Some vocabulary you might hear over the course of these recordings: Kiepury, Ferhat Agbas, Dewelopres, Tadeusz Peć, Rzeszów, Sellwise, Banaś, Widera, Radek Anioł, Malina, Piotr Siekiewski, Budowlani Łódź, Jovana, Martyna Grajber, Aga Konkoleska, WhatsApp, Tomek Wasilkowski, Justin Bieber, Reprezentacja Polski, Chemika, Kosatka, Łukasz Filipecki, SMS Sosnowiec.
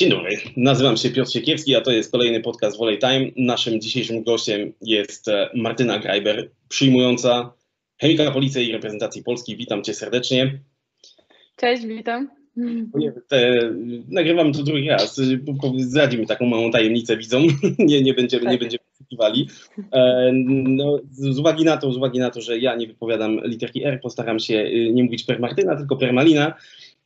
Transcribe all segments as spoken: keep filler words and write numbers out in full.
Dzień dobry, nazywam się Piotr Siekiewski, a to jest kolejny podcast Volley Time. Naszym dzisiejszym gościem jest Martyna Grajber, przyjmująca Chemika Policji i Reprezentacji Polski. Witam Cię serdecznie. Cześć, witam. Te, nagrywam to drugi raz, zdradzimy taką małą tajemnicę widzom, nie, nie będziemy tak. nie będziemy wysłuchiwali. No, z uwagi na to, z uwagi na to, że ja nie wypowiadam literki R, postaram się nie mówić per Martyna, tylko per Malina.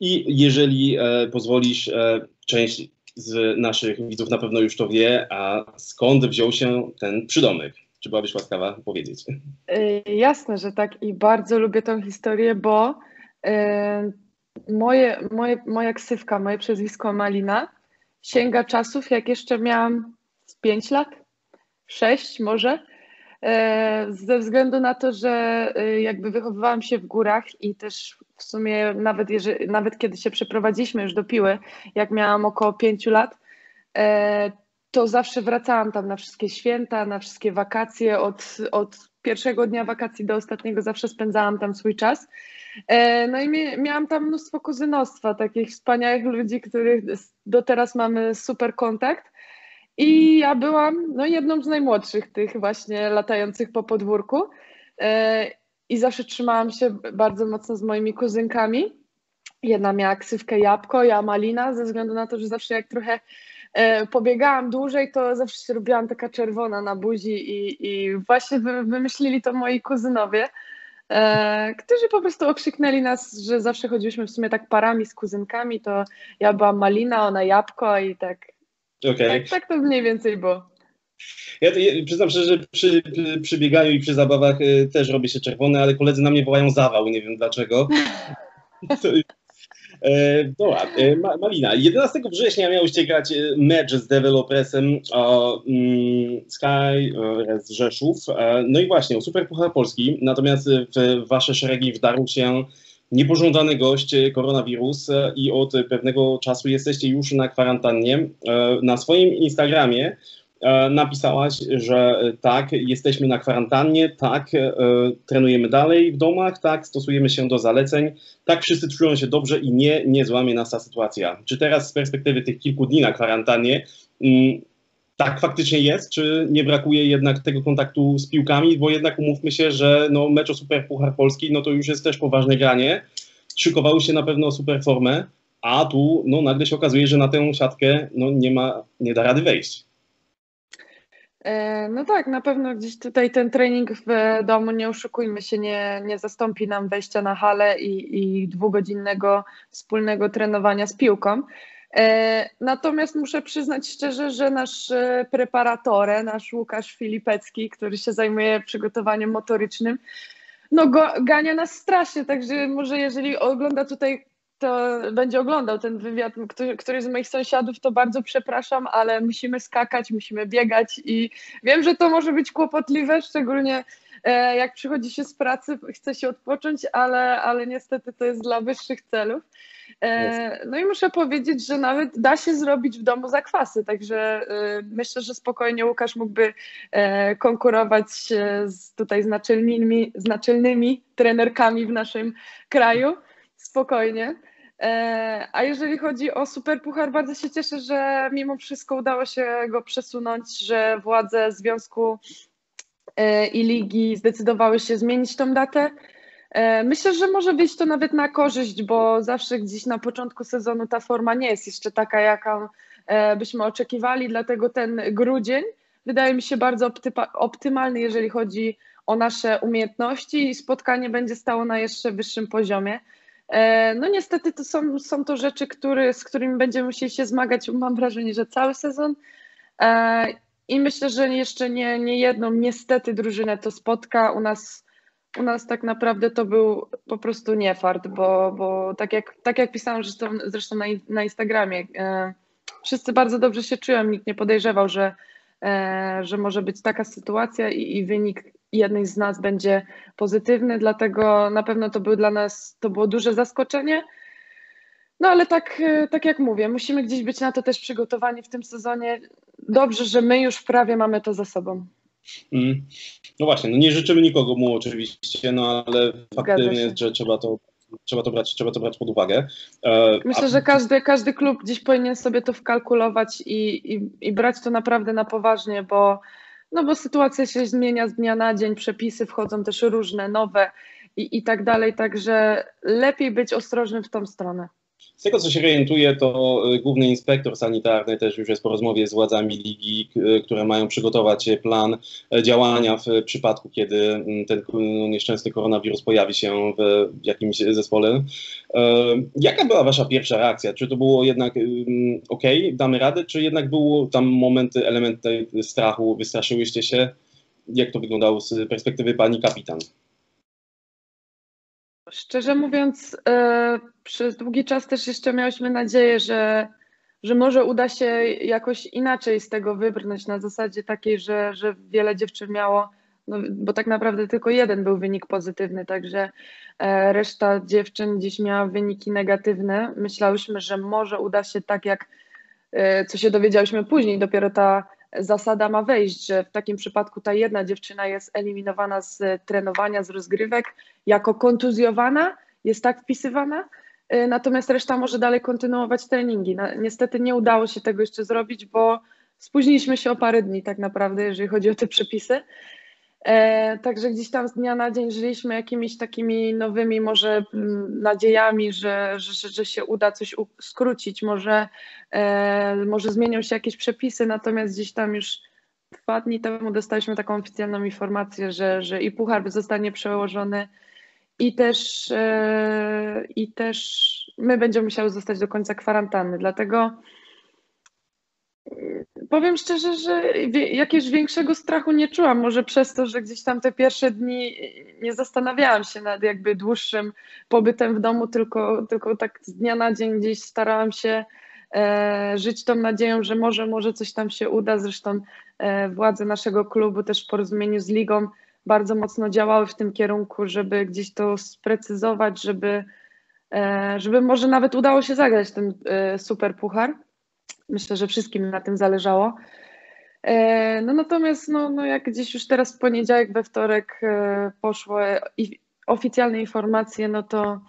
I jeżeli e, pozwolisz, e, część z naszych widzów na pewno już to wie, a skąd wziął się ten przydomek? Czy byłabyś łaskawa powiedzieć? E, jasne, że tak, i bardzo lubię tę historię, bo e, moje, moje, moja ksywka, moje przezwisko Malina sięga czasów, jak jeszcze miałam pięć lat, sześć może, e, ze względu na to, że e, jakby wychowywałam się w górach i też w sumie nawet, jeżeli, nawet kiedy się przeprowadziliśmy już do Piły, jak miałam około pięciu lat, to zawsze wracałam tam na wszystkie święta, na wszystkie wakacje. Od, od pierwszego dnia wakacji do ostatniego zawsze spędzałam tam swój czas. No i miałam tam mnóstwo kuzynostwa, takich wspaniałych ludzi, których do teraz mamy super kontakt. I ja byłam no, jedną z najmłodszych tych właśnie latających po podwórku. I zawsze trzymałam się bardzo mocno z moimi kuzynkami. Jedna miała ksywkę Jabłko, ja Malina, ze względu na to, że zawsze jak trochę e, pobiegałam dłużej, to zawsze się robiłam taka czerwona na buzi i, i właśnie wy, wymyślili to moi kuzynowie, e, którzy po prostu okrzyknęli nas, że zawsze chodziłyśmy w sumie tak parami z kuzynkami, to ja byłam Malina, ona Jabłko i tak, okay. tak, tak to mniej więcej było. Ja, ja przyznam szczerze, że przy, przy bieganiu i przy zabawach y, też robię się czerwony, ale koledzy na mnie wołają zawał, nie wiem dlaczego. e, dobra, e, Ma, Malina, jedenastego września miałyście grać mecz z Dewelopresem o mm, Sky z Rzeszów, e, no i właśnie o Superpuchar Polski, natomiast w wasze szeregi wdarł się niepożądany gość, koronawirus, i od pewnego czasu jesteście już na kwarantannie. E, na swoim Instagramie napisałaś, że tak, jesteśmy na kwarantannie, tak, trenujemy dalej w domach, tak, stosujemy się do zaleceń, tak, wszyscy czują się dobrze i nie, nie złamie nas ta sytuacja. Czy teraz z perspektywy tych kilku dni na kwarantannie tak faktycznie jest, czy nie brakuje jednak tego kontaktu z piłkami, bo jednak umówmy się, że no, mecz o Superpuchar Polski, no to już jest też poważne granie, szykowały się na pewno super formę, a tu no, nagle się okazuje, że na tę siatkę no, nie ma, nie da rady wejść. No tak, na pewno gdzieś tutaj ten trening w domu, nie oszukujmy się, nie, nie zastąpi nam wejścia na halę i, i dwugodzinnego wspólnego trenowania z piłką. Natomiast muszę przyznać szczerze, że nasz preparatore, nasz Łukasz Filipecki, który się zajmuje przygotowaniem motorycznym, no go, gania nas strasznie, także może jeżeli ogląda tutaj, to będzie oglądał ten wywiad, który, który z moich sąsiadów, to bardzo przepraszam, ale musimy skakać, musimy biegać i wiem, że to może być kłopotliwe, szczególnie e, jak przychodzi się z pracy, chce się odpocząć, ale, ale niestety to jest dla wyższych celów. E, no i muszę powiedzieć, że nawet da się zrobić w domu zakwasy, także e, myślę, że spokojnie Łukasz mógłby e, konkurować z, tutaj z naczelnymi, z naczelnymi trenerkami w naszym kraju. Spokojnie. A jeżeli chodzi o Superpuchar, bardzo się cieszę, że mimo wszystko udało się go przesunąć, że władze związku i ligi zdecydowały się zmienić tą datę. Myślę, że może wyjść to nawet na korzyść, bo zawsze gdzieś na początku sezonu ta forma nie jest jeszcze taka, jaką byśmy oczekiwali, dlatego ten grudzień wydaje mi się bardzo optymalny, jeżeli chodzi o nasze umiejętności, i spotkanie będzie stało na jeszcze wyższym poziomie. No niestety to są, są to rzeczy, które, z którymi będziemy musieli się zmagać, mam wrażenie, że cały sezon, i myślę, że jeszcze nie, nie jedną niestety drużynę to spotka. U nas, u nas tak naprawdę to był po prostu niefart, bo, bo tak, jak, tak jak pisałam zresztą, zresztą na, na Instagramie, wszyscy bardzo dobrze się czują, nikt nie podejrzewał, że, że może być taka sytuacja i, i wynik jednej z nas będzie pozytywny, dlatego na pewno to był dla nas, to było duże zaskoczenie. No ale tak, tak jak mówię, musimy gdzieś być na to też przygotowani w tym sezonie. Dobrze, że my już prawie mamy to za sobą. Mm. No właśnie, no nie życzymy nikogo mu oczywiście, no ale faktem jest, że trzeba to trzeba to brać, trzeba to brać pod uwagę. Myślę, A... że każdy, każdy klub gdzieś powinien sobie to wkalkulować i, i, i brać to naprawdę na poważnie, bo, no bo sytuacja się zmienia z dnia na dzień, przepisy wchodzą też różne, nowe i, i tak dalej, także lepiej być ostrożnym w tą stronę. Z tego, co się orientuję, to główny inspektor sanitarny też już jest po rozmowie z władzami ligi, które mają przygotować plan działania w przypadku, kiedy ten nieszczęsny koronawirus pojawi się w jakimś zespole. Jaka była wasza pierwsza reakcja? Czy to było jednak ok, damy radę, czy jednak był tam moment, element strachu, wystraszyłyście się? Jak to wyglądało z perspektywy pani kapitan? Szczerze mówiąc, e, przez długi czas też jeszcze miałyśmy nadzieję, że, że może uda się jakoś inaczej z tego wybrnąć, na zasadzie takiej, że, że wiele dziewczyn miało, no, bo tak naprawdę tylko jeden był wynik pozytywny, także e, reszta dziewczyn dziś miała wyniki negatywne. Myślałyśmy, że może uda się tak, jak e, co się dowiedziałyśmy później, dopiero ta zasada ma wejść, że w takim przypadku ta jedna dziewczyna jest eliminowana z trenowania, z rozgrywek, jako kontuzjowana, jest tak wpisywana, natomiast reszta może dalej kontynuować treningi. Niestety nie udało się tego jeszcze zrobić, bo spóźniliśmy się o parę dni tak naprawdę, jeżeli chodzi o te przepisy. Także gdzieś tam z dnia na dzień żyliśmy jakimiś takimi nowymi może nadziejami, że, że, że się uda coś skrócić, może, może zmienią się jakieś przepisy, natomiast gdzieś tam już dwa dni temu dostaliśmy taką oficjalną informację, że, że i puchar zostanie przełożony i też, i też my będziemy musiały zostać do końca kwarantanny, dlatego... Powiem szczerze, że jakiegoś większego strachu nie czułam, może przez to, że gdzieś tam te pierwsze dni nie zastanawiałam się nad jakby dłuższym pobytem w domu, tylko, tylko tak z dnia na dzień gdzieś starałam się e, żyć tą nadzieją, że może, może coś tam się uda. Zresztą e, władze naszego klubu też w porozumieniu z ligą bardzo mocno działały w tym kierunku, żeby gdzieś to sprecyzować, żeby, e, żeby może nawet udało się zagrać ten e, super puchar. Myślę, że wszystkim na tym zależało. No natomiast no, no jak gdzieś już teraz w poniedziałek, we wtorek poszło i oficjalne informacje, no to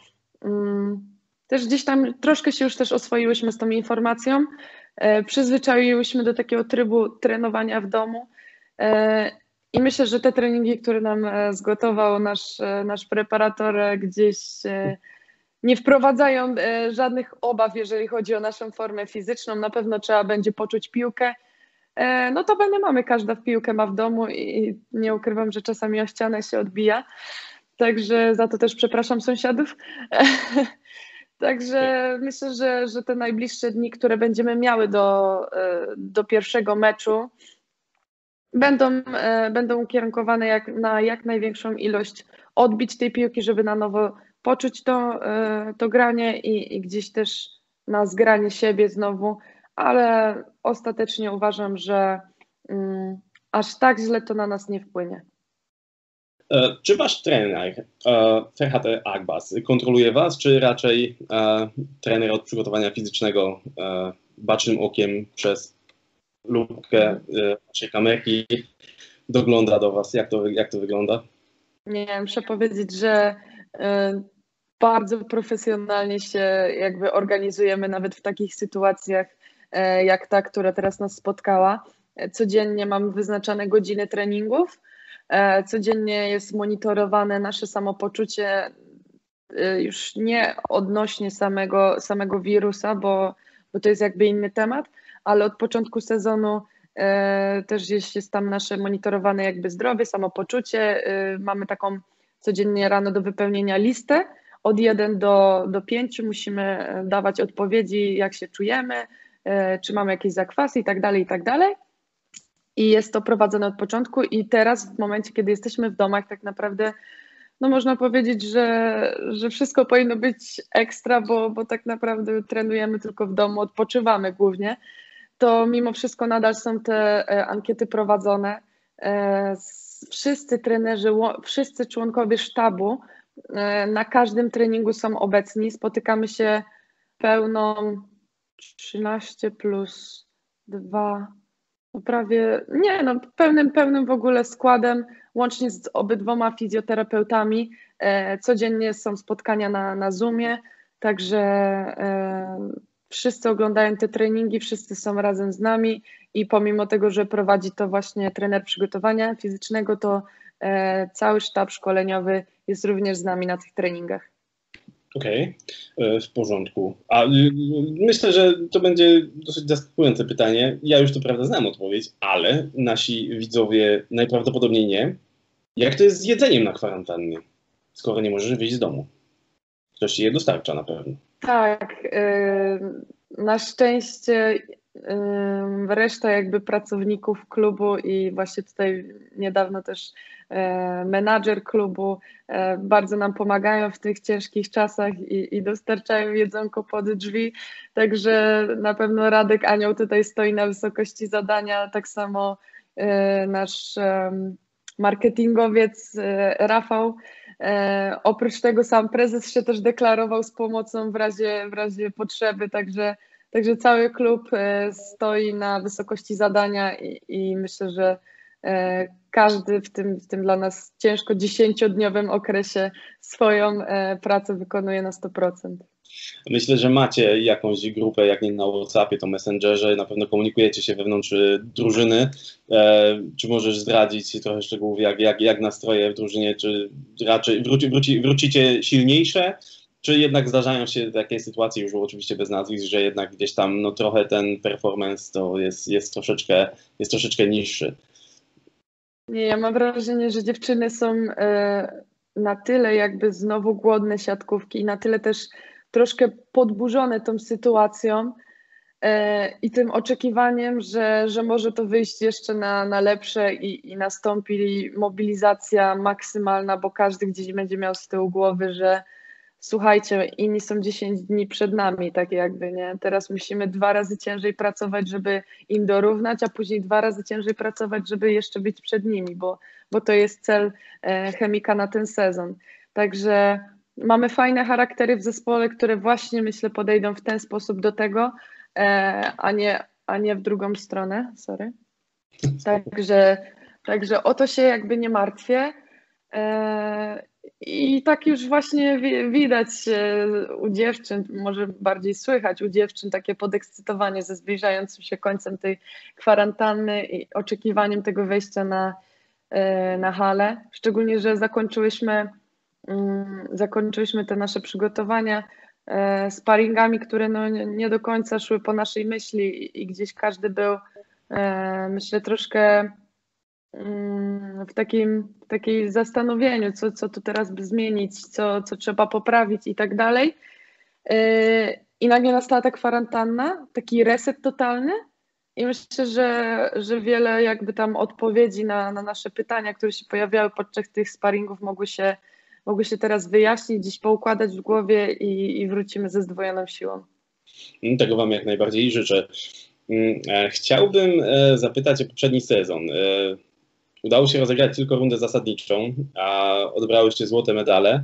um, też gdzieś tam troszkę się już też oswoiłyśmy z tą informacją. E, przyzwyczaiłyśmy do takiego trybu trenowania w domu e, i myślę, że te treningi, które nam zgotował nasz, nasz preparator gdzieś... E, nie wprowadzają e, żadnych obaw, jeżeli chodzi o naszą formę fizyczną. Na pewno trzeba będzie poczuć piłkę. E, no to będę mamy, każda w piłkę ma w domu i, i nie ukrywam, że czasami o ścianę się odbija. Także za to też przepraszam sąsiadów. Także myślę, że, że te najbliższe dni, które będziemy miały do, do pierwszego meczu, będą, e, będą ukierunkowane jak, na jak największą ilość odbić tej piłki, żeby na nowo poczuć to, to granie i, i gdzieś też na zgranie siebie znowu, ale ostatecznie uważam, że mm, aż tak źle to na nas nie wpłynie. E, czy wasz trener, e, Ferhat Agbas, kontroluje was, czy raczej e, trener od przygotowania fizycznego e, bacznym okiem przez lubkę naszej e, kamerki dogląda do was? Jak to, jak to wygląda? Nie wiem, muszę powiedzieć, że e, bardzo profesjonalnie się jakby organizujemy nawet w takich sytuacjach jak ta, która teraz nas spotkała. Codziennie mamy wyznaczane godziny treningów, codziennie jest monitorowane nasze samopoczucie już nie odnośnie samego, samego wirusa, bo, bo to jest jakby inny temat, ale od początku sezonu też jest, jest tam nasze monitorowane jakby zdrowie, samopoczucie. Mamy taką codziennie rano do wypełnienia listę. Od jeden do, do pięciu musimy dawać odpowiedzi, jak się czujemy, e, czy mamy jakieś zakwasy i tak dalej, i tak dalej. I jest to prowadzone od początku i teraz w momencie, kiedy jesteśmy w domach, tak naprawdę no można powiedzieć, że, że wszystko powinno być ekstra, bo, bo tak naprawdę trenujemy tylko w domu, odpoczywamy głównie. To mimo wszystko nadal są te e, ankiety prowadzone. E, z, wszyscy trenerzy, ło, wszyscy członkowie sztabu na każdym treningu są obecni. Spotykamy się pełną trzynaście plus dwa prawie, nie no, pełnym, pełnym w ogóle składem, łącznie z obydwoma fizjoterapeutami. E, codziennie są spotkania na, na Zoomie, także e, wszyscy oglądają te treningi, wszyscy są razem z nami i pomimo tego, że prowadzi to właśnie trener przygotowania fizycznego, to e, cały sztab szkoleniowy jest również z nami na tych treningach. Okej, okay, w porządku. A myślę, że to będzie dosyć zaskakujące pytanie. Ja już to prawda znam odpowiedź, ale nasi widzowie najprawdopodobniej nie. Jak to jest z jedzeniem na kwarantannie, skoro nie możesz wyjść z domu? Ktoś ci je dostarcza na pewno. Tak, yy, na szczęście yy, reszta jakby pracowników klubu i właśnie tutaj niedawno też menadżer klubu bardzo nam pomagają w tych ciężkich czasach i, i dostarczają jedzonko pod drzwi, także na pewno Radek Anioł tutaj stoi na wysokości zadania, tak samo nasz marketingowiec Rafał. Oprócz tego sam prezes się też deklarował z pomocą w razie, w razie potrzeby, także, także cały klub stoi na wysokości zadania i, i myślę, że każdy w tym, w tym dla nas ciężko dziesięciodniowym okresie swoją pracę wykonuje na sto procent. Myślę, że macie jakąś grupę, jak nie na WhatsAppie, to Messengerze, na pewno komunikujecie się wewnątrz drużyny. Czy możesz zdradzić trochę szczegółów, jak, jak, jak nastroje w drużynie, czy raczej wróci, wróci, wrócicie silniejsze? Czy jednak zdarzają się takie sytuacje, już oczywiście bez nazwisk, że jednak gdzieś tam no, trochę ten performance to jest, jest, troszeczkę, jest troszeczkę niższy? Nie, ja mam wrażenie, że dziewczyny są na tyle jakby znowu głodne siatkówki i na tyle też troszkę podburzone tą sytuacją i tym oczekiwaniem, że, że może to wyjść jeszcze na, na lepsze i, i nastąpi mobilizacja maksymalna, bo każdy gdzieś będzie miał z tyłu głowy, że słuchajcie, inni są dziesięć dni przed nami, tak jakby, nie? Teraz musimy dwa razy ciężej pracować, żeby im dorównać, a później dwa razy ciężej pracować, żeby jeszcze być przed nimi, bo, bo to jest cel e, Chemika na ten sezon. Także mamy fajne charaktery w zespole, które właśnie, myślę, podejdą w ten sposób do tego, e, a, nie, a nie w drugą stronę, sorry. Także, także o to się jakby nie martwię. E, I tak już właśnie widać u dziewczyn, może bardziej słychać u dziewczyn takie podekscytowanie ze zbliżającym się końcem tej kwarantanny i oczekiwaniem tego wejścia na, na halę. Szczególnie, że zakończyłyśmy, zakończyłyśmy te nasze przygotowania sparingami, które no nie do końca szły po naszej myśli i gdzieś każdy był, myślę, troszkę w takim, w takim zastanowieniu, co, co tu teraz by zmienić, co, co trzeba poprawić i tak dalej. I nagle nastała ta kwarantanna, taki reset totalny i myślę, że, że wiele jakby tam odpowiedzi na, na nasze pytania, które się pojawiały podczas tych sparingów, mogły się, mogły się teraz wyjaśnić, gdzieś poukładać w głowie i, i wrócimy ze zdwojoną siłą. Tego wam jak najbardziej życzę. Chciałbym zapytać o poprzedni sezon. Udało się rozegrać tylko rundę zasadniczą, a odbrałyście złote medale,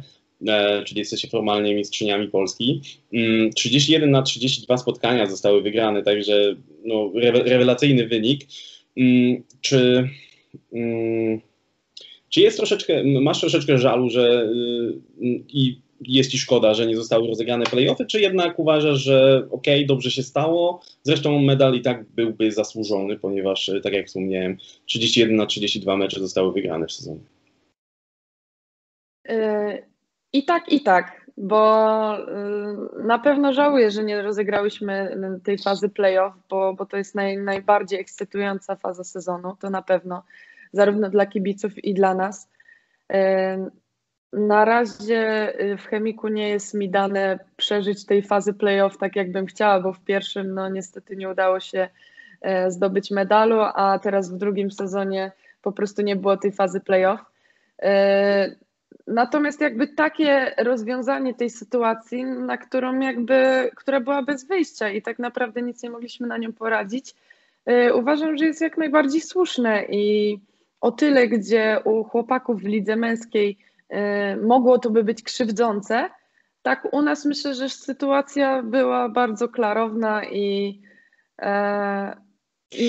czyli jesteście formalnie mistrzyniami Polski. trzydzieści jeden na trzydzieści dwa spotkania zostały wygrane, także no, rewelacyjny wynik. Czy, czy jest troszeczkę, masz troszeczkę żalu, że i jest ci szkoda, że nie zostały rozegrane play-offy, czy jednak uważasz, że okej, okay, dobrze się stało? Zresztą medal i tak byłby zasłużony, ponieważ, tak jak wspomniałem, trzydzieści jeden na trzydzieści dwa mecze zostały wygrane w sezonie. I tak, i tak, bo na pewno żałuję, że nie rozegrałyśmy tej fazy play-off, bo, bo to jest naj, najbardziej ekscytująca faza sezonu, to na pewno, zarówno dla kibiców i dla nas. Na razie w Chemiku nie jest mi dane przeżyć tej fazy play-off tak, jakbym chciała, bo w pierwszym no niestety nie udało się zdobyć medalu, a teraz w drugim sezonie po prostu nie było tej fazy play-off. Natomiast jakby takie rozwiązanie tej sytuacji, na którą jakby, która była bez wyjścia i tak naprawdę nic nie mogliśmy na nią poradzić, uważam, że jest jak najbardziej słuszne i o tyle, gdzie u chłopaków w lidze męskiej mogło to by być krzywdzące, tak u nas myślę, że sytuacja była bardzo klarowna i, e,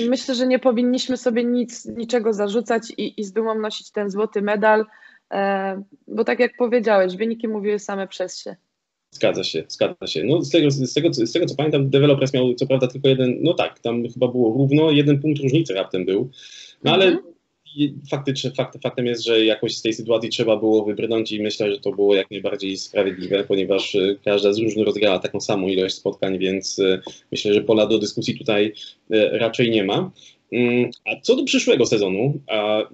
myślę, że nie powinniśmy sobie nic, niczego zarzucać i, i z dumą nosić ten złoty medal, bo tak jak powiedziałeś, wyniki mówiły same przez się. Zgadza się, zgadza się. No, z, tego, z, tego, z tego co pamiętam, Dewelopres miał co prawda tylko jeden, no tak, tam chyba było równo, jeden punkt różnicy raptem był, no ale mhm. faktycznie, fakt, faktem jest, że jakoś z tej sytuacji trzeba było wybrnąć i myślę, że to było jak najbardziej sprawiedliwe, ponieważ każda z drużyn rozegrała taką samą ilość spotkań, więc myślę, że pola do dyskusji tutaj raczej nie ma. A co do przyszłego sezonu,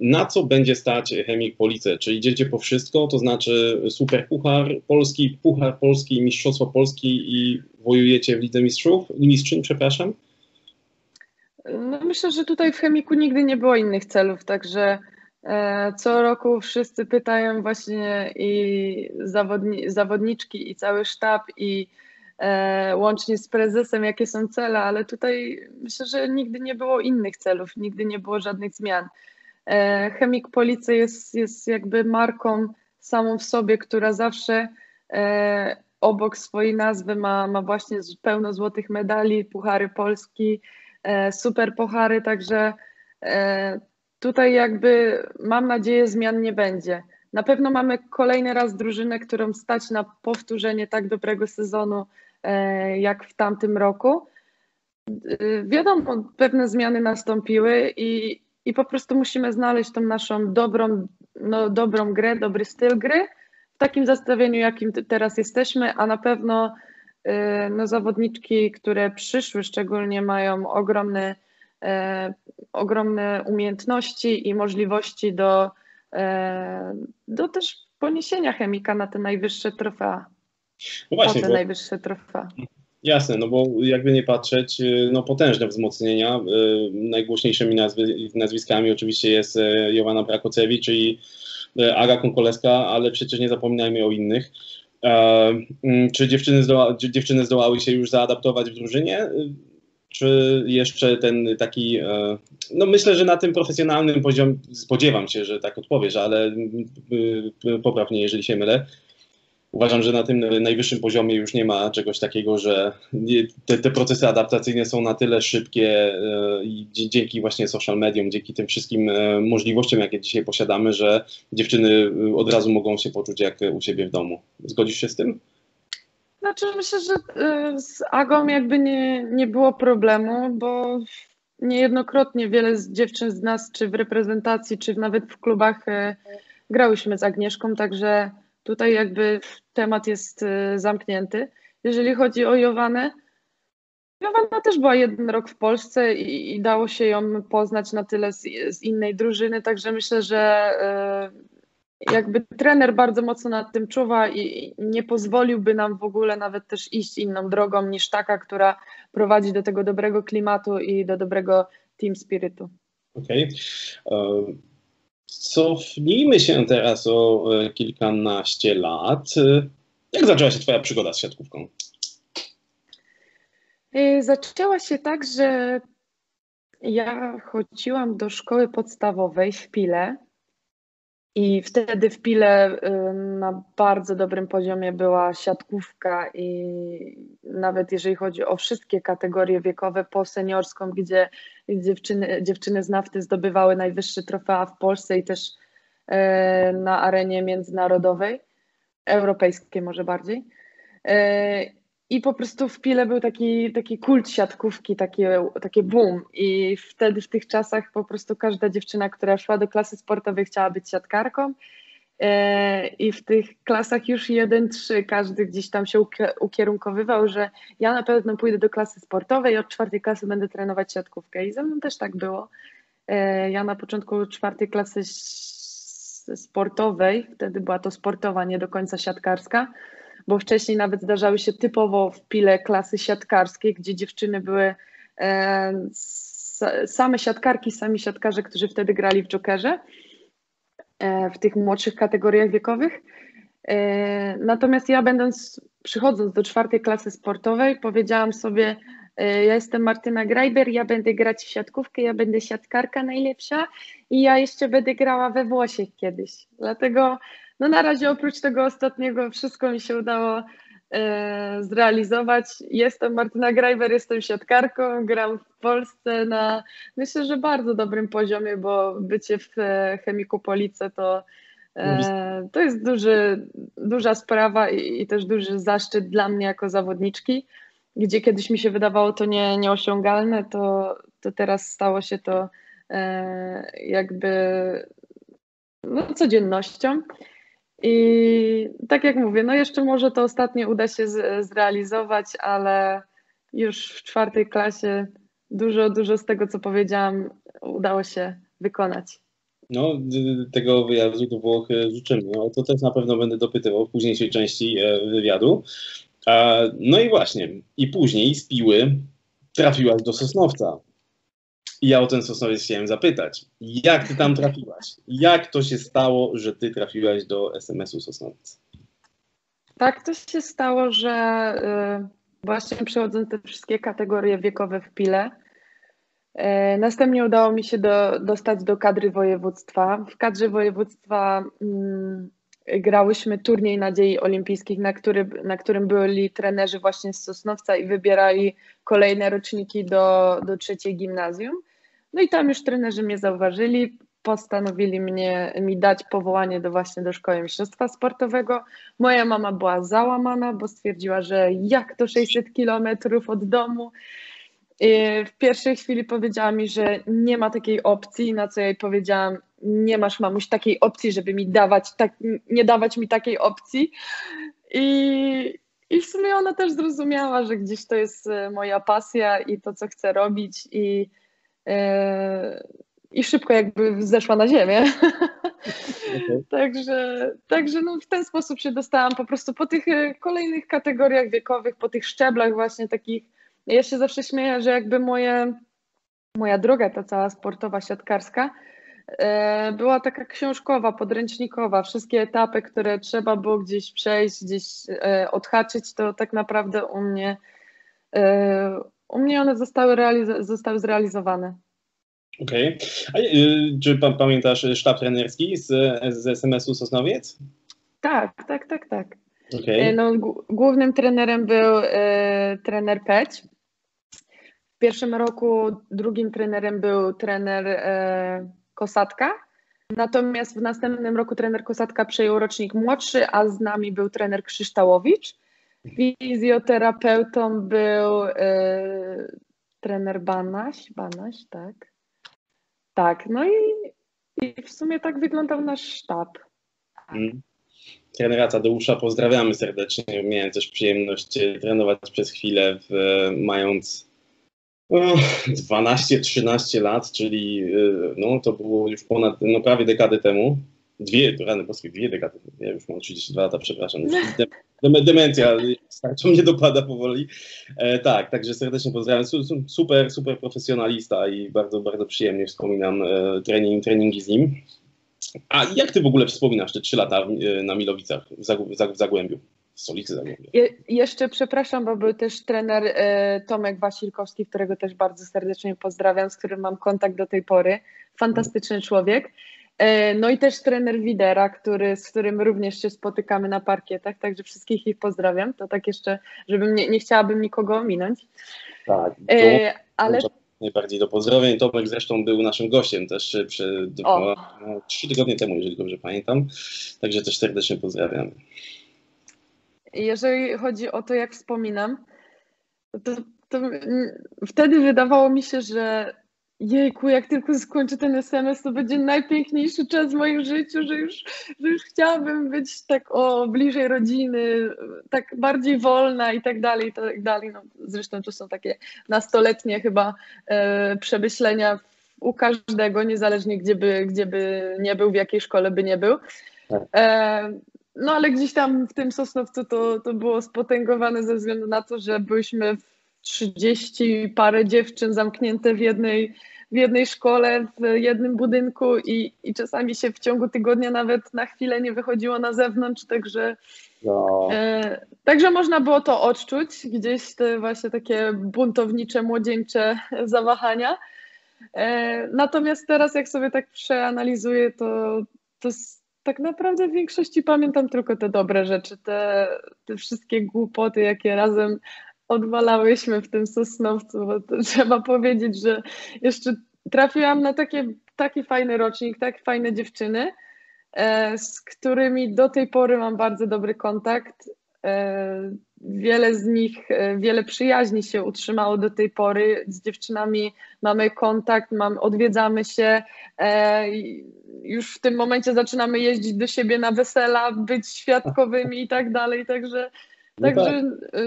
na co będzie stać Chemik Police? Czy idziecie po wszystko, to znaczy Superpuchar Polski, Puchar Polski, Mistrzostwo Polski i wojujecie w Lidze Mistrzów, Mistrzyń, przepraszam? No myślę, że tutaj w Chemiku nigdy nie było innych celów, także co roku wszyscy pytają właśnie i zawodni, zawodniczki i cały sztab i łącznie z prezesem, jakie są cele, ale tutaj myślę, że nigdy nie było innych celów, nigdy nie było żadnych zmian. Chemik Police jest, jest jakby marką samą w sobie, która zawsze obok swojej nazwy ma, ma właśnie pełno złotych medali, Puchary Polski, super puchary, także tutaj jakby mam nadzieję zmian nie będzie. Na pewno mamy kolejny raz drużynę, którą stać na powtórzenie tak dobrego sezonu jak w tamtym roku. Wiadomo, pewne zmiany nastąpiły i, i po prostu musimy znaleźć tą naszą dobrą, no, dobrą grę, dobry styl gry w takim zestawieniu, jakim teraz jesteśmy, a na pewno no, zawodniczki, które przyszły szczególnie mają ogromne, e, ogromne umiejętności i możliwości do, e, do też poniesienia Chemika na te najwyższe trofea. No właśnie, na te bo... najwyższe trofea. Jasne, no bo jakby nie patrzeć, no potężne wzmocnienia. Najgłośniejszymi nazwy, nazwiskami oczywiście jest Joanna Brakoczewicz i Aga Konkoleska, ale przecież nie zapominajmy o innych. Czy dziewczyny, zdoła, czy dziewczyny zdołały się już zaadaptować w drużynie, czy jeszcze ten taki, no myślę, że na tym profesjonalnym poziomie, spodziewam się, że tak odpowiesz, ale popraw mnie, jeżeli się mylę, uważam, że na tym najwyższym poziomie już nie ma czegoś takiego, że te, te procesy adaptacyjne są na tyle szybkie i dzięki właśnie social mediom, dzięki tym wszystkim możliwościom, jakie dzisiaj posiadamy, że dziewczyny od razu mogą się poczuć jak u siebie w domu. Zgodzisz się z tym? Znaczy myślę, że z Agą jakby nie, nie było problemu, bo niejednokrotnie wiele z dziewczyn z nas, czy w reprezentacji, czy nawet w klubach grałyśmy z Agnieszką, także tutaj jakby temat jest zamknięty. Jeżeli chodzi o Jovanę, Jovana też była jeden rok w Polsce i, i dało się ją poznać na tyle z, z innej drużyny, także myślę, że y, jakby trener bardzo mocno nad tym czuwa i nie pozwoliłby nam w ogóle nawet też iść inną drogą niż taka, która prowadzi do tego dobrego klimatu i do dobrego team spiritu. Okej. Okay. Um... Cofnijmy się teraz o kilkanaście lat. Jak zaczęła się twoja przygoda z siatkówką? Zaczęła się tak, że ja chodziłam do szkoły podstawowej w Pile i wtedy w Pile na bardzo dobrym poziomie była siatkówka i nawet jeżeli chodzi o wszystkie kategorie wiekowe, po seniorską, gdzie dziewczyny, dziewczyny z Nafty zdobywały najwyższe trofea w Polsce i też e, na arenie międzynarodowej, europejskiej może bardziej. E, I po prostu w Pile był taki, taki kult siatkówki, takie, takie boom i wtedy w tych czasach po prostu każda dziewczyna, która szła do klasy sportowej, chciała być siatkarką e, i w tych klasach już jeden trzy każdy gdzieś tam się ukierunkowywał, że ja na pewno pójdę do klasy sportowej, od czwartej klasy będę trenować siatkówkę i ze mną też tak było. E, ja na początku czwartej klasy sportowej, wtedy była to sportowa, nie do końca siatkarska, bo wcześniej nawet zdarzały się typowo w Pile klasy siatkarskie, gdzie dziewczyny były e, same siatkarki, sami siatkarze, którzy wtedy grali w Jokerze, e, w tych młodszych kategoriach wiekowych. E, natomiast ja będąc, przychodząc do czwartej klasy sportowej, powiedziałam sobie, e, ja jestem Martyna Grajber, ja będę grać w siatkówkę, ja będę siatkarka najlepsza i ja jeszcze będę grała we Włoszech kiedyś. Dlatego no na razie oprócz tego ostatniego wszystko mi się udało zrealizować. Jestem Martyna Grajber, jestem siatkarką, gram w Polsce na, myślę, że bardzo dobrym poziomie, bo bycie w Chemiku Police to, to jest duży, duża sprawa i, i też duży zaszczyt dla mnie jako zawodniczki, gdzie kiedyś mi się wydawało to nie, nieosiągalne, to, to teraz stało się to jakby no, codziennością. I tak jak mówię, no jeszcze może to ostatnie uda się z, zrealizować, ale już w czwartej klasie dużo, dużo z tego, co powiedziałam, udało się wykonać. No, tego wyjazdu do Włoch życzymy. No, to też na pewno będę dopytywał w późniejszej części wywiadu. A, no i właśnie, i później z Piły trafiłaś do Sosnowca. I ja o ten Sosnowiec chciałem zapytać. Jak ty tam trafiłaś? Jak to się stało, że ty trafiłaś do es em esu Sosnowiec? Tak, to się stało, że y, właśnie przechodząc te wszystkie kategorie wiekowe w Pile, y, następnie udało mi się do, dostać do kadry województwa. W kadrze województwa y, grałyśmy turniej nadziei olimpijskich, na, który, na którym byli trenerzy właśnie z Sosnowca i wybierali kolejne roczniki do, do trzeciej gimnazjum. No i tam już trenerzy mnie zauważyli, postanowili mnie, mi dać powołanie do właśnie do szkoły mistrzostwa sportowego. Moja mama była załamana, bo stwierdziła, że jak to sześćset kilometrów od domu. I w pierwszej chwili powiedziała mi, że nie ma takiej opcji, na co ja jej powiedziałam, nie masz, mamuś, takiej opcji, żeby mi dawać, tak, nie dawać mi takiej opcji. I, I w sumie ona też zrozumiała, że gdzieś to jest moja pasja i to, co chcę robić i i szybko jakby zeszła na ziemię. Okay. Także, także no w ten sposób się dostałam po prostu po tych kolejnych kategoriach wiekowych, po tych szczeblach właśnie takich. Ja się zawsze śmieję, że jakby moje, moja droga ta cała sportowa, siatkarska była taka książkowa, podręcznikowa. Wszystkie etapy, które trzeba było gdzieś przejść, gdzieś odhaczyć, to tak naprawdę u mnie U mnie one zostały, realiz- zostały zrealizowane. Okej. Okay. Yy, czy pan pamiętasz sztab trenerski z, z es em esu Sosnowiec? Tak, tak, tak, tak. Okay. Yy, no, g- głównym trenerem był yy, trener Peć. W pierwszym roku drugim trenerem był trener yy, Kosatka. Natomiast w następnym roku trener Kosatka przejął rocznik młodszy, a z nami był trener Krzysztołowicz. Fizjoterapeutą był y, trener Banaś, Banaś, tak. Tak, no i, i w sumie tak wyglądał nasz sztab. Mm. Trenera Tadeusza pozdrawiamy serdecznie. Miałem też przyjemność trenować przez chwilę, w, mając no, dwanaście trzynaście lat, czyli no, to było już ponad, no, prawie dekadę temu. Dwie, rany boskie, dwie dekady. Ja już mam trzydzieści dwa lata, przepraszam. Demencja starczą mnie dopada powoli. E, tak, także serdecznie pozdrawiam. Super, super profesjonalista i bardzo, bardzo przyjemnie wspominam e, trening, treningi z nim. A jak ty w ogóle wspominasz te trzy lata e, na Milowicach, w, Zagł- w Zagłębiu, w stolicy Zagłębia? Je, jeszcze przepraszam, bo był też trener e, Tomek Wasilkowski, którego też bardzo serdecznie pozdrawiam, z którym mam kontakt do tej pory. Fantastyczny człowiek. No i też trener Widera, który, z którym również się spotykamy na parkietach, także wszystkich ich pozdrawiam. To tak jeszcze, żebym nie, nie chciałabym nikogo ominąć. Tak, to e, ale... najbardziej do pozdrowień. Tomek zresztą był naszym gościem też przy dwa, trzy tygodnie temu, jeżeli dobrze pamiętam. Także też serdecznie pozdrawiamy. Jeżeli chodzi o to, jak wspominam, to, to wtedy wydawało mi się, że jejku, jak tylko skończę ten es em es, to będzie najpiękniejszy czas w moim życiu, że już, że już chciałabym być tak o bliżej rodziny, tak bardziej wolna i tak dalej, i tak dalej. No, zresztą to są takie nastoletnie chyba e, przemyślenia u każdego, niezależnie gdzie by, gdzie by nie był, w jakiej szkole by nie był. E, no ale gdzieś tam w tym Sosnowcu to, to było spotęgowane ze względu na to, że byliśmy w trzydzieści parę dziewczyn zamknięte w jednej, w jednej szkole, w jednym budynku i, i czasami się w ciągu tygodnia nawet na chwilę nie wychodziło na zewnątrz, także, no. e, także można było to odczuć, gdzieś te właśnie takie buntownicze, młodzieńcze zawahania. E, natomiast teraz jak sobie tak przeanalizuję, to, to tak naprawdę w większości pamiętam tylko te dobre rzeczy, te, te wszystkie głupoty, jakie razem odwalałyśmy w tym Sosnowcu, bo to trzeba powiedzieć, że jeszcze trafiłam na takie, taki fajny rocznik, tak fajne dziewczyny, e, z którymi do tej pory mam bardzo dobry kontakt. E, wiele z nich, wiele przyjaźni się utrzymało do tej pory. Z dziewczynami mamy kontakt, mam, odwiedzamy się. E, już w tym momencie zaczynamy jeździć do siebie na wesela, być świadkowymi i tak dalej. Także, no także tak.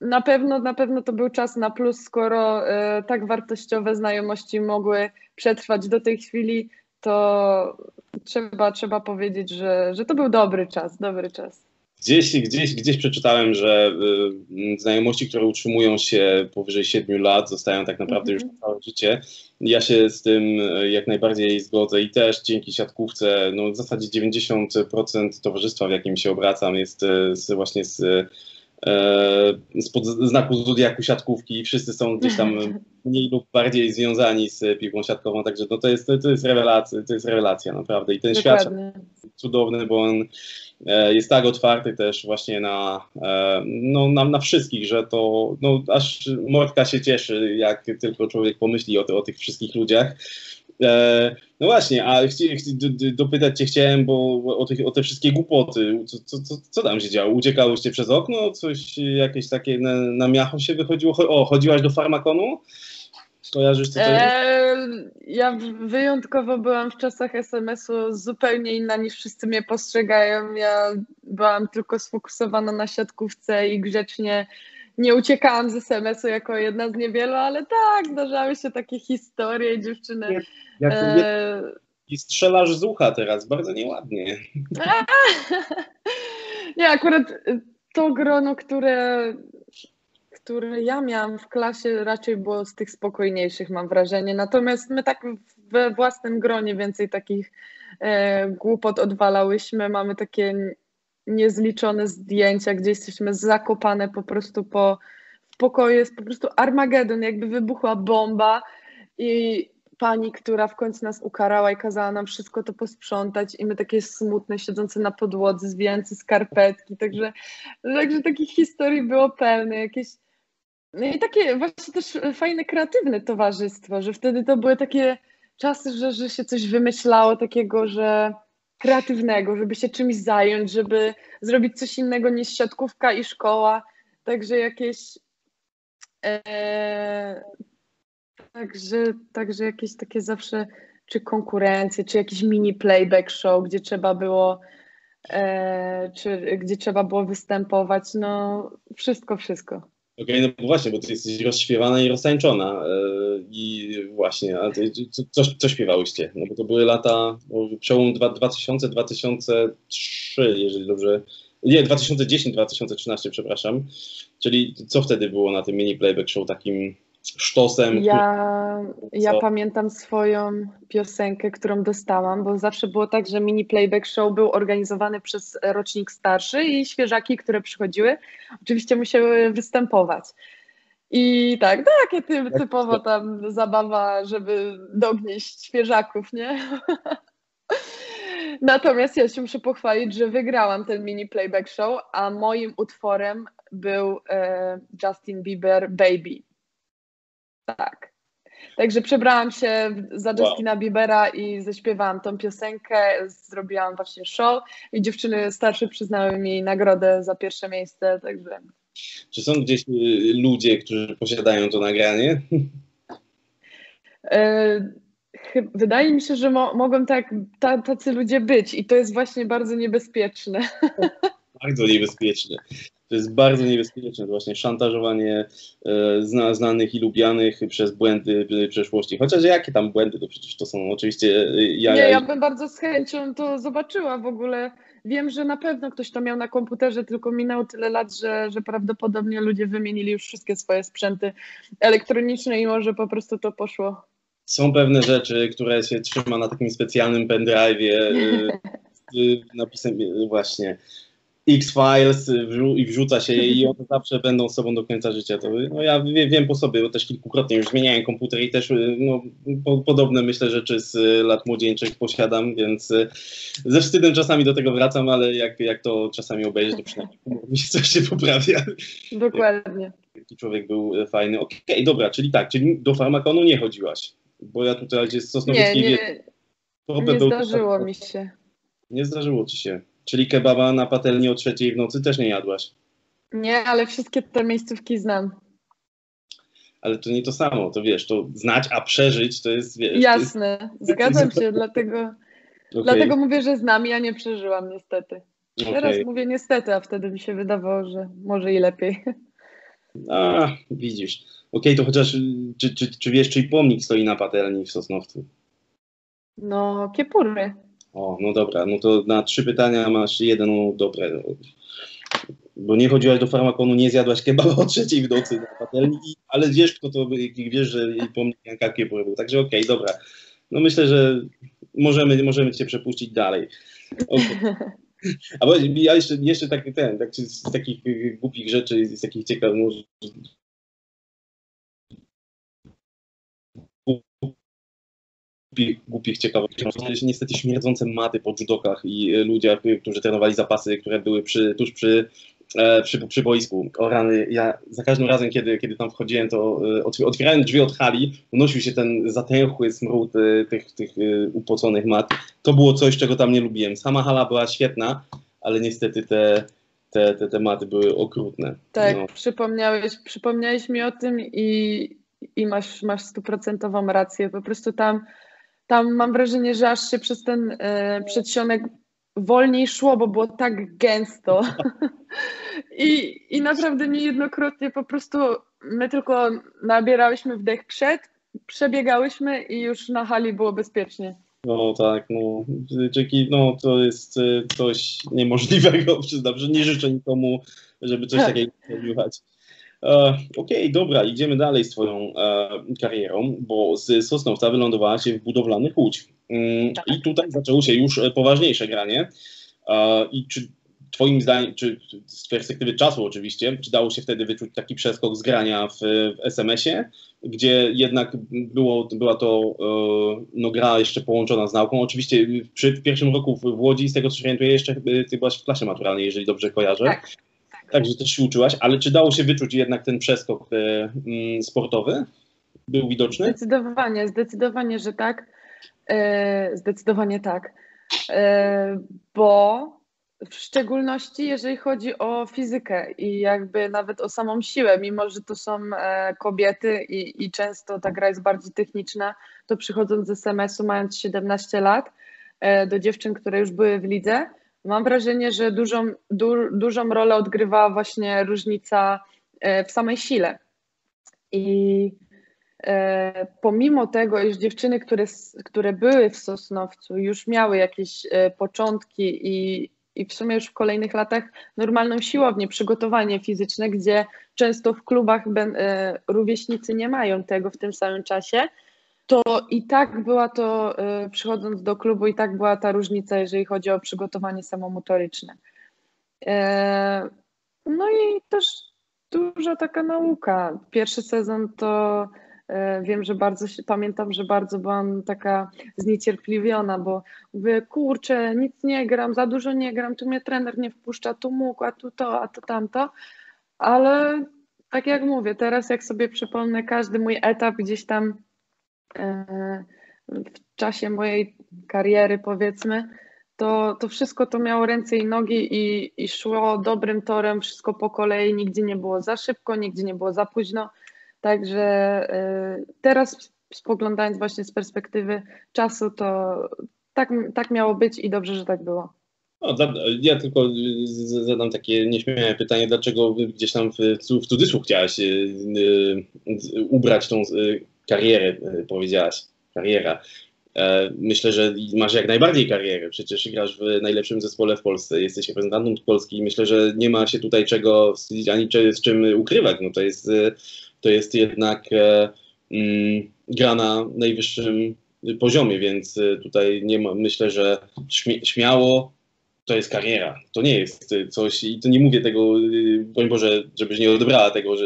na pewno, na pewno to był czas na plus, skoro e, tak wartościowe znajomości mogły przetrwać do tej chwili, to trzeba, trzeba powiedzieć, że, że to był dobry czas, dobry czas. Gdzieś, gdzieś, gdzieś przeczytałem, że y, znajomości, które utrzymują się powyżej siedmiu lat, zostają tak naprawdę mm-hmm. już na całe życie. Ja się z tym jak najbardziej zgodzę i też dzięki siatkówce, no w zasadzie dziewięćdziesiąt procent towarzystwa, w jakim się obracam, jest z, właśnie z, e, spod znaku zodiaku siatkówki i wszyscy są gdzieś tam mniej lub bardziej związani z piłką siatkową, także no to jest, to jest rewelacja, to jest rewelacja naprawdę i ten świat jest cudowny, bo on jest tak otwarty też właśnie na, no, na, na wszystkich, że to no, aż mordka się cieszy, jak tylko człowiek pomyśli o, o tych wszystkich ludziach. No właśnie, a dopytać cię chciałem, bo o te, o te wszystkie głupoty, co, co, co tam się działo? Uciekałyście przez okno? Coś jakieś takie na, na miacho się wychodziło? O, chodziłaś do farmakonu? Kojarzysz coś? Eee, ja wyjątkowo byłam w czasach es em esu zupełnie inna niż wszyscy mnie postrzegają. Ja byłam tylko sfokusowana na siatkówce i grzecznie nie uciekałam z es em esu jako jedna z niewielu, ale tak, zdarzały się takie historie, dziewczyny. Jak, jak e... I strzelasz z ucha teraz, bardzo nieładnie. A, nie, akurat to grono, które, które ja miałam w klasie, raczej było z tych spokojniejszych, mam wrażenie. Natomiast my tak we własnym gronie więcej takich e, głupot odwalałyśmy. Mamy takie niezliczone zdjęcia, gdzie jesteśmy zakopane po prostu po, w pokoju, jest po prostu Armagedon, jakby wybuchła bomba i pani, która w końcu nas ukarała i kazała nam wszystko to posprzątać i my takie smutne, siedzące na podłodze, zwijające skarpetki, także, także takich historii było pełne, jakieś no i takie właśnie też fajne, kreatywne towarzystwo, że wtedy to były takie czasy, że, że się coś wymyślało takiego, że kreatywnego, żeby się czymś zająć, żeby zrobić coś innego niż siatkówka i szkoła, także jakieś e, także, także jakieś takie zawsze czy konkurencje, czy jakiś mini playback show, gdzie trzeba było e, czy gdzie trzeba było występować, no wszystko, wszystko. Okej, okay, no właśnie, bo ty jesteś rozśpiewana i roztańczona yy, i właśnie, a ty, co, co śpiewałyście? No bo to były lata, przełom dwa tysiące do dwa tysiące trzech, jeżeli dobrze, nie, dwa tysiące dziesiąty do dwa tysiące trzynastego, przepraszam, czyli co wtedy było na tym mini playback show takim sztosem? Ja, ja pamiętam swoją piosenkę, którą dostałam, bo zawsze było tak, że mini playback show był organizowany przez rocznik starszy i świeżaki, które przychodziły, oczywiście musiały występować. I tak, takie ty, typowo tam zabawa, żeby dognieść świeżaków, nie? Natomiast ja się muszę pochwalić, że wygrałam ten mini playback show, a moim utworem był e, Justin Bieber Baby. Tak. Także przebrałam się za Justina wow. Biebera i zaśpiewałam tą piosenkę, zrobiłam właśnie show i dziewczyny starsze przyznały mi nagrodę za pierwsze miejsce, także... Czy są gdzieś ludzie, którzy posiadają to nagranie? Wydaje mi się, że mo- mogą tak, ta- tacy ludzie być i to jest właśnie bardzo niebezpieczne. Bardzo niebezpieczne. To jest bardzo niebezpieczne, właśnie szantażowanie e, znanych i lubianych przez błędy przeszłości. Chociaż jakie tam błędy, to przecież to są oczywiście ja. Nie, ja bym bardzo z chęcią to zobaczyła w ogóle. Wiem, że na pewno ktoś to miał na komputerze, tylko minęło tyle lat, że, że prawdopodobnie ludzie wymienili już wszystkie swoje sprzęty elektroniczne i może po prostu to poszło. Są pewne rzeczy, które się trzyma na takim specjalnym pendrive'ie e, z napisem właśnie... X-Files i wrzuca się je i one zawsze będą z sobą do końca życia. To, no ja wiem po sobie, bo też kilkukrotnie już zmieniałem komputer i też no, po, podobne myślę rzeczy z lat młodzieńczych posiadam, więc ze wstydem czasami do tego wracam, ale jak, jak to czasami obejrzę, to przynajmniej coś się poprawia. Dokładnie. Jaki człowiek był fajny. Okej, okay, dobra, czyli tak, czyli do farmakonu nie chodziłaś, bo ja tutaj gdzieś z Sosnowieckiej... Nie, nie, nie, nie zdarzyło mi się. Nie zdarzyło ci się. Czyli kebaba na patelni o trzeciej w nocy też nie jadłaś? Nie, ale wszystkie te miejscówki znam. Ale to nie to samo, to wiesz, to znać, a przeżyć to jest... Wiesz, jasne, to jest... zgadzam się, dlatego, okay. dlatego mówię, że znam, ja nie przeżyłam niestety. Teraz okay. mówię niestety, a wtedy mi się wydawało, że może i lepiej. A, widzisz. Okej, okay, to chociaż, czy, czy, czy wiesz, czy pomnik stoi na patelni w Sosnowcu? No, Kiepury. O, no dobra, no to na trzy pytania masz jedno dobre. Bo nie chodziłaś do farmakonu, nie zjadłaś kebaba o trzeciej w nocy na patelni, ale wiesz, kto to był i wiesz, że pomnik Janka Kiepury był. Także okej, okay, dobra. No myślę, że możemy, możemy cię przepuścić dalej. Okay. A bo ja jeszcze, jeszcze taki ten, tak, z takich głupich rzeczy, z takich ciekawych... Głupich, głupich ciekawostek. Niestety śmierdzące maty po judokach i ludziach, którzy trenowali zapasy, które były przy, tuż przy, e, przy, przy boisku. O rany, ja za każdym razem, kiedy, kiedy tam wchodziłem, to e, otwierałem drzwi od hali, unosił się ten zatęchły smród e, tych, tych e, upoconych mat. To było coś, czego tam nie lubiłem. Sama hala była świetna, ale niestety te, te, te, te maty były okrutne. Tak, no. przypomniałeś, przypomniałeś mi o tym i, i masz, masz stuprocentową rację. Po prostu tam Tam mam wrażenie, że aż się przez ten y, przedsionek wolniej szło, bo było tak gęsto. I, I naprawdę niejednokrotnie po prostu my tylko nabierałyśmy wdech przed, przebiegałyśmy i już na hali było bezpiecznie. No tak, no, no to jest coś niemożliwego, przyznam, że nie życzę nikomu, żeby coś takiego robić. Okej, okay, dobra, idziemy dalej z twoją e, karierą, bo z Sosnowca wylądowała się w Budowlanych Łódź. Mm, tak. I tutaj zaczęło się już poważniejsze granie. E, I czy twoim zdaniem, czy z perspektywy czasu oczywiście, czy dało się wtedy wyczuć taki przeskok z grania w, w esemesie, gdzie jednak było, była to e, no, gra jeszcze połączona z nauką. Oczywiście przy, w pierwszym roku w, w Łodzi, z tego co się orientuję, jeszcze ty byłaś w klasie maturalnej, jeżeli dobrze kojarzę. Tak. Także też się uczyłaś, ale czy dało się wyczuć jednak ten przeskok y, y, sportowy? Był widoczny? Zdecydowanie, zdecydowanie, że tak. E, zdecydowanie tak. E, bo w szczególności jeżeli chodzi o fizykę i jakby nawet o samą siłę, mimo że to są e, kobiety i, i często ta gra jest bardziej techniczna, to przychodząc z esemesu mając siedemnaście lat e, do dziewczyn, które już były w lidze, mam wrażenie, że dużą, du, dużą rolę odgrywała właśnie różnica w samej sile. I e, pomimo tego, iż dziewczyny, które, które były w Sosnowcu, już miały jakieś e, początki i, i w sumie już w kolejnych latach normalną siłownię, przygotowanie fizyczne, gdzie często w klubach ben, e, rówieśnicy nie mają tego w tym samym czasie, to i tak była to, przychodząc do klubu, i tak była ta różnica, jeżeli chodzi o przygotowanie samomotoryczne. No i też duża taka nauka. Pierwszy sezon to wiem, że bardzo się, pamiętam, że bardzo byłam taka zniecierpliwiona, bo mówię, kurczę, nic nie gram, za dużo nie gram, tu mnie trener nie wpuszcza, tu mógł, a tu to, a tu tamto, ale tak jak mówię, teraz jak sobie przypomnę każdy mój etap gdzieś tam w czasie mojej kariery, powiedzmy, to, to wszystko to miało ręce i nogi i, i szło dobrym torem, wszystko po kolei, nigdzie nie było za szybko, nigdzie nie było za późno, także y, teraz spoglądając właśnie z perspektywy czasu, to tak, tak miało być i dobrze, że tak było. No, ja tylko zadam takie nieśmiałe pytanie, dlaczego gdzieś tam w, w cudzysłów chciałaś y, y, ubrać tą y, karierę, powiedziałaś, kariera. Myślę, że masz jak najbardziej karierę, przecież grasz w najlepszym zespole w Polsce, jesteś reprezentantem Polski i myślę, że nie ma się tutaj czego wstydzić, ani z czym ukrywać. No to jest, to jest jednak mm, gra na najwyższym poziomie, więc tutaj nie ma, myślę, że śmiało to jest kariera, to nie jest coś, i to nie mówię tego, broń Boże, żebyś nie odebrała tego, że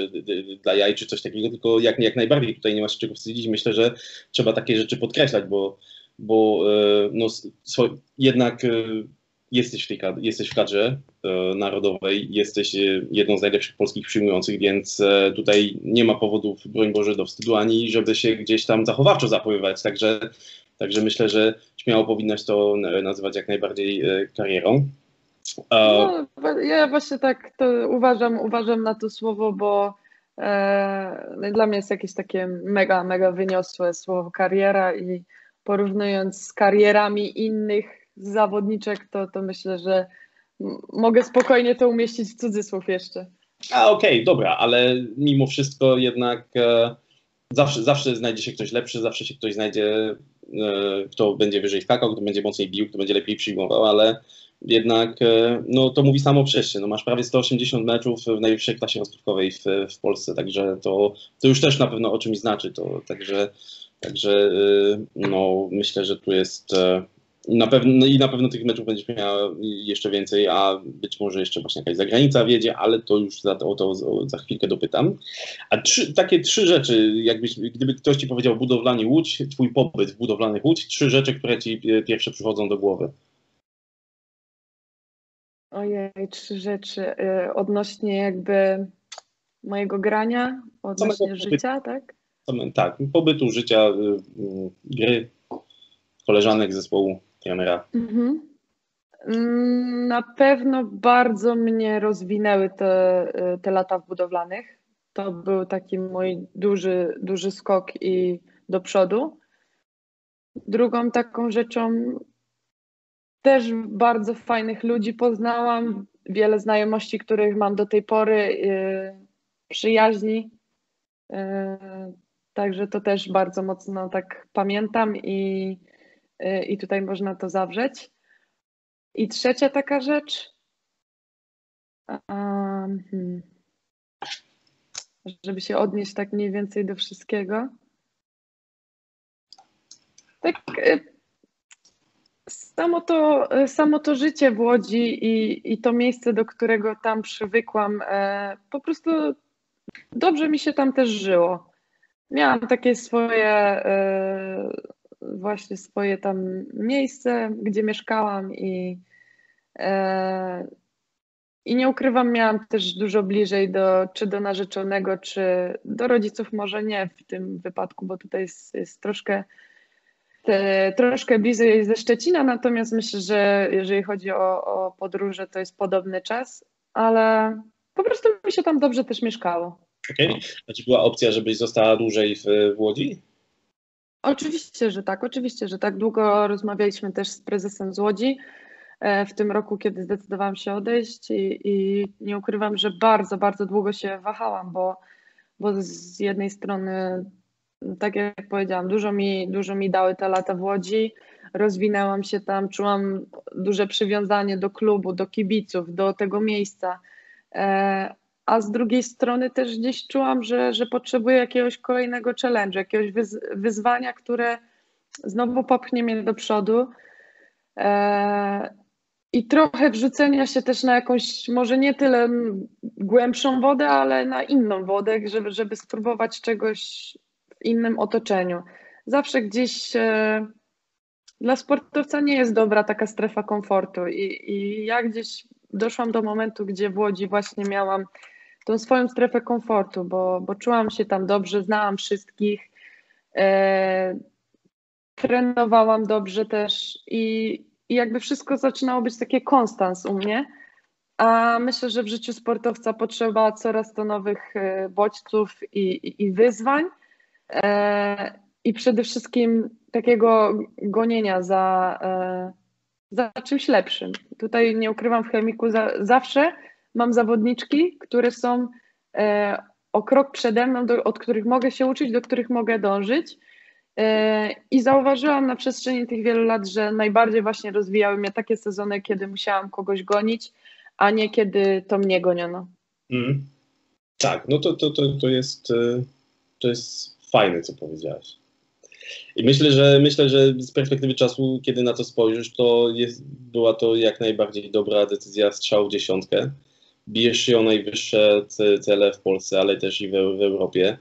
dla jaj czy coś takiego, tylko jak, jak najbardziej tutaj nie masz czego wstydzić. Myślę, że trzeba takie rzeczy podkreślać, bo, bo no, jednak jesteś w, tej kadrze, jesteś w kadrze narodowej, jesteś jedną z najlepszych polskich przyjmujących, więc tutaj nie ma powodów, broń Boże, do wstydu, ani żeby się gdzieś tam zachowawczo zachowywać, także Także myślę, że śmiało powinnaś to nazywać jak najbardziej karierą. No, ja właśnie tak to uważam, uważam na to słowo, bo e, dla mnie jest jakieś takie mega, mega wyniosłe słowo kariera, i porównując z karierami innych zawodniczek, to, to myślę, że mogę spokojnie to umieścić w cudzysłów jeszcze. A okej, okay, dobra, ale mimo wszystko jednak e, zawsze, zawsze znajdzie się ktoś lepszy, zawsze się ktoś znajdzie, kto będzie wyżej skakał, kto będzie mocniej bił, kto będzie lepiej przyjmował, ale jednak no, to mówi samo przez się. No, masz prawie sto osiemdziesiąt meczów w najwyższej klasie rozgrywkowej w, w Polsce, także to, to już też na pewno o czymś znaczy. To, także także no, myślę, że tu jest na pewno, i na pewno tych meczów będziesz miała jeszcze więcej, a być może jeszcze właśnie jakaś zagranica wjedzie, ale to już za, o to za chwilkę dopytam. A trzy, takie trzy rzeczy, jakbyś, gdyby ktoś ci powiedział Budowlani Łódź, twój pobyt w Budowlanych Łódź, trzy rzeczy, które ci pierwsze przychodzą do głowy. Ojej, trzy rzeczy. Odnośnie jakby mojego grania, odnośnie samego życia, tak? Samego, tak, pobytu, życia, gry, koleżanek z zespołu. Mhm. Na pewno bardzo mnie rozwinęły te, te lata w Budowlanych. To był taki mój duży, duży skok i do przodu. Drugą taką rzeczą, też bardzo fajnych ludzi poznałam, wiele znajomości, których mam do tej pory, yy, przyjaźni. Yy, także to też bardzo mocno tak pamiętam i I tutaj można to zawrzeć. I trzecia taka rzecz, um, żeby się odnieść tak mniej więcej do wszystkiego. Tak, samo to, samo to życie w Łodzi i, i to miejsce, do którego tam przywykłam, po prostu dobrze mi się tam też żyło. Miałam takie swoje... właśnie swoje tam miejsce, gdzie mieszkałam, i, e, i nie ukrywam, miałam też dużo bliżej do, czy do narzeczonego, czy do rodziców, może nie w tym wypadku, bo tutaj jest, jest troszkę, te, troszkę bliżej ze Szczecina, natomiast myślę, że jeżeli chodzi o, o podróże, to jest podobny czas, ale po prostu mi się tam dobrze też mieszkało. Okej, okay. A czy była opcja, żebyś została dłużej w, w Łodzi? Oczywiście, że tak, oczywiście, że tak. Długo rozmawialiśmy też z prezesem z Łodzi w tym roku, kiedy zdecydowałam się odejść, i, i nie ukrywam, że bardzo, bardzo długo się wahałam, bo, bo z jednej strony, tak jak powiedziałam, dużo mi, dużo mi dały te lata w Łodzi, rozwinęłam się tam, czułam duże przywiązanie do klubu, do kibiców, do tego miejsca, a z drugiej strony też gdzieś czułam, że, że potrzebuję jakiegoś kolejnego challenge'u, jakiegoś wyzwania, które znowu popchnie mnie do przodu, eee, i trochę wrzucenia się też na jakąś, może nie tyle głębszą wodę, ale na inną wodę, żeby, żeby spróbować czegoś w innym otoczeniu. Zawsze gdzieś e, dla sportowca nie jest dobra taka strefa komfortu, i, i ja gdzieś doszłam do momentu, gdzie w Łodzi właśnie miałam tą swoją strefę komfortu, bo, bo czułam się tam dobrze, znałam wszystkich, e, trenowałam dobrze też, i, i jakby wszystko zaczynało być takie konstans u mnie, a myślę, że w życiu sportowca potrzeba coraz to nowych bodźców i, i, i wyzwań, e, i przede wszystkim takiego gonienia za, e, za czymś lepszym. Tutaj nie ukrywam, w Chemiku za, zawsze mam zawodniczki, które są e, o krok przede mną, do, od których mogę się uczyć, do których mogę dążyć, e, i zauważyłam na przestrzeni tych wielu lat, że najbardziej właśnie rozwijały mnie takie sezony, kiedy musiałam kogoś gonić, a nie kiedy to mnie goniono. Mm. Tak, no to, to, to, to, jest, to jest fajne, co powiedziałaś. I myślę, że myślę, że z perspektywy czasu, kiedy na to spojrzysz, to jest, była to jak najbardziej dobra decyzja, strzał w dziesiątkę. Bijesz się o najwyższe cele w Polsce, ale też i w, w Europie.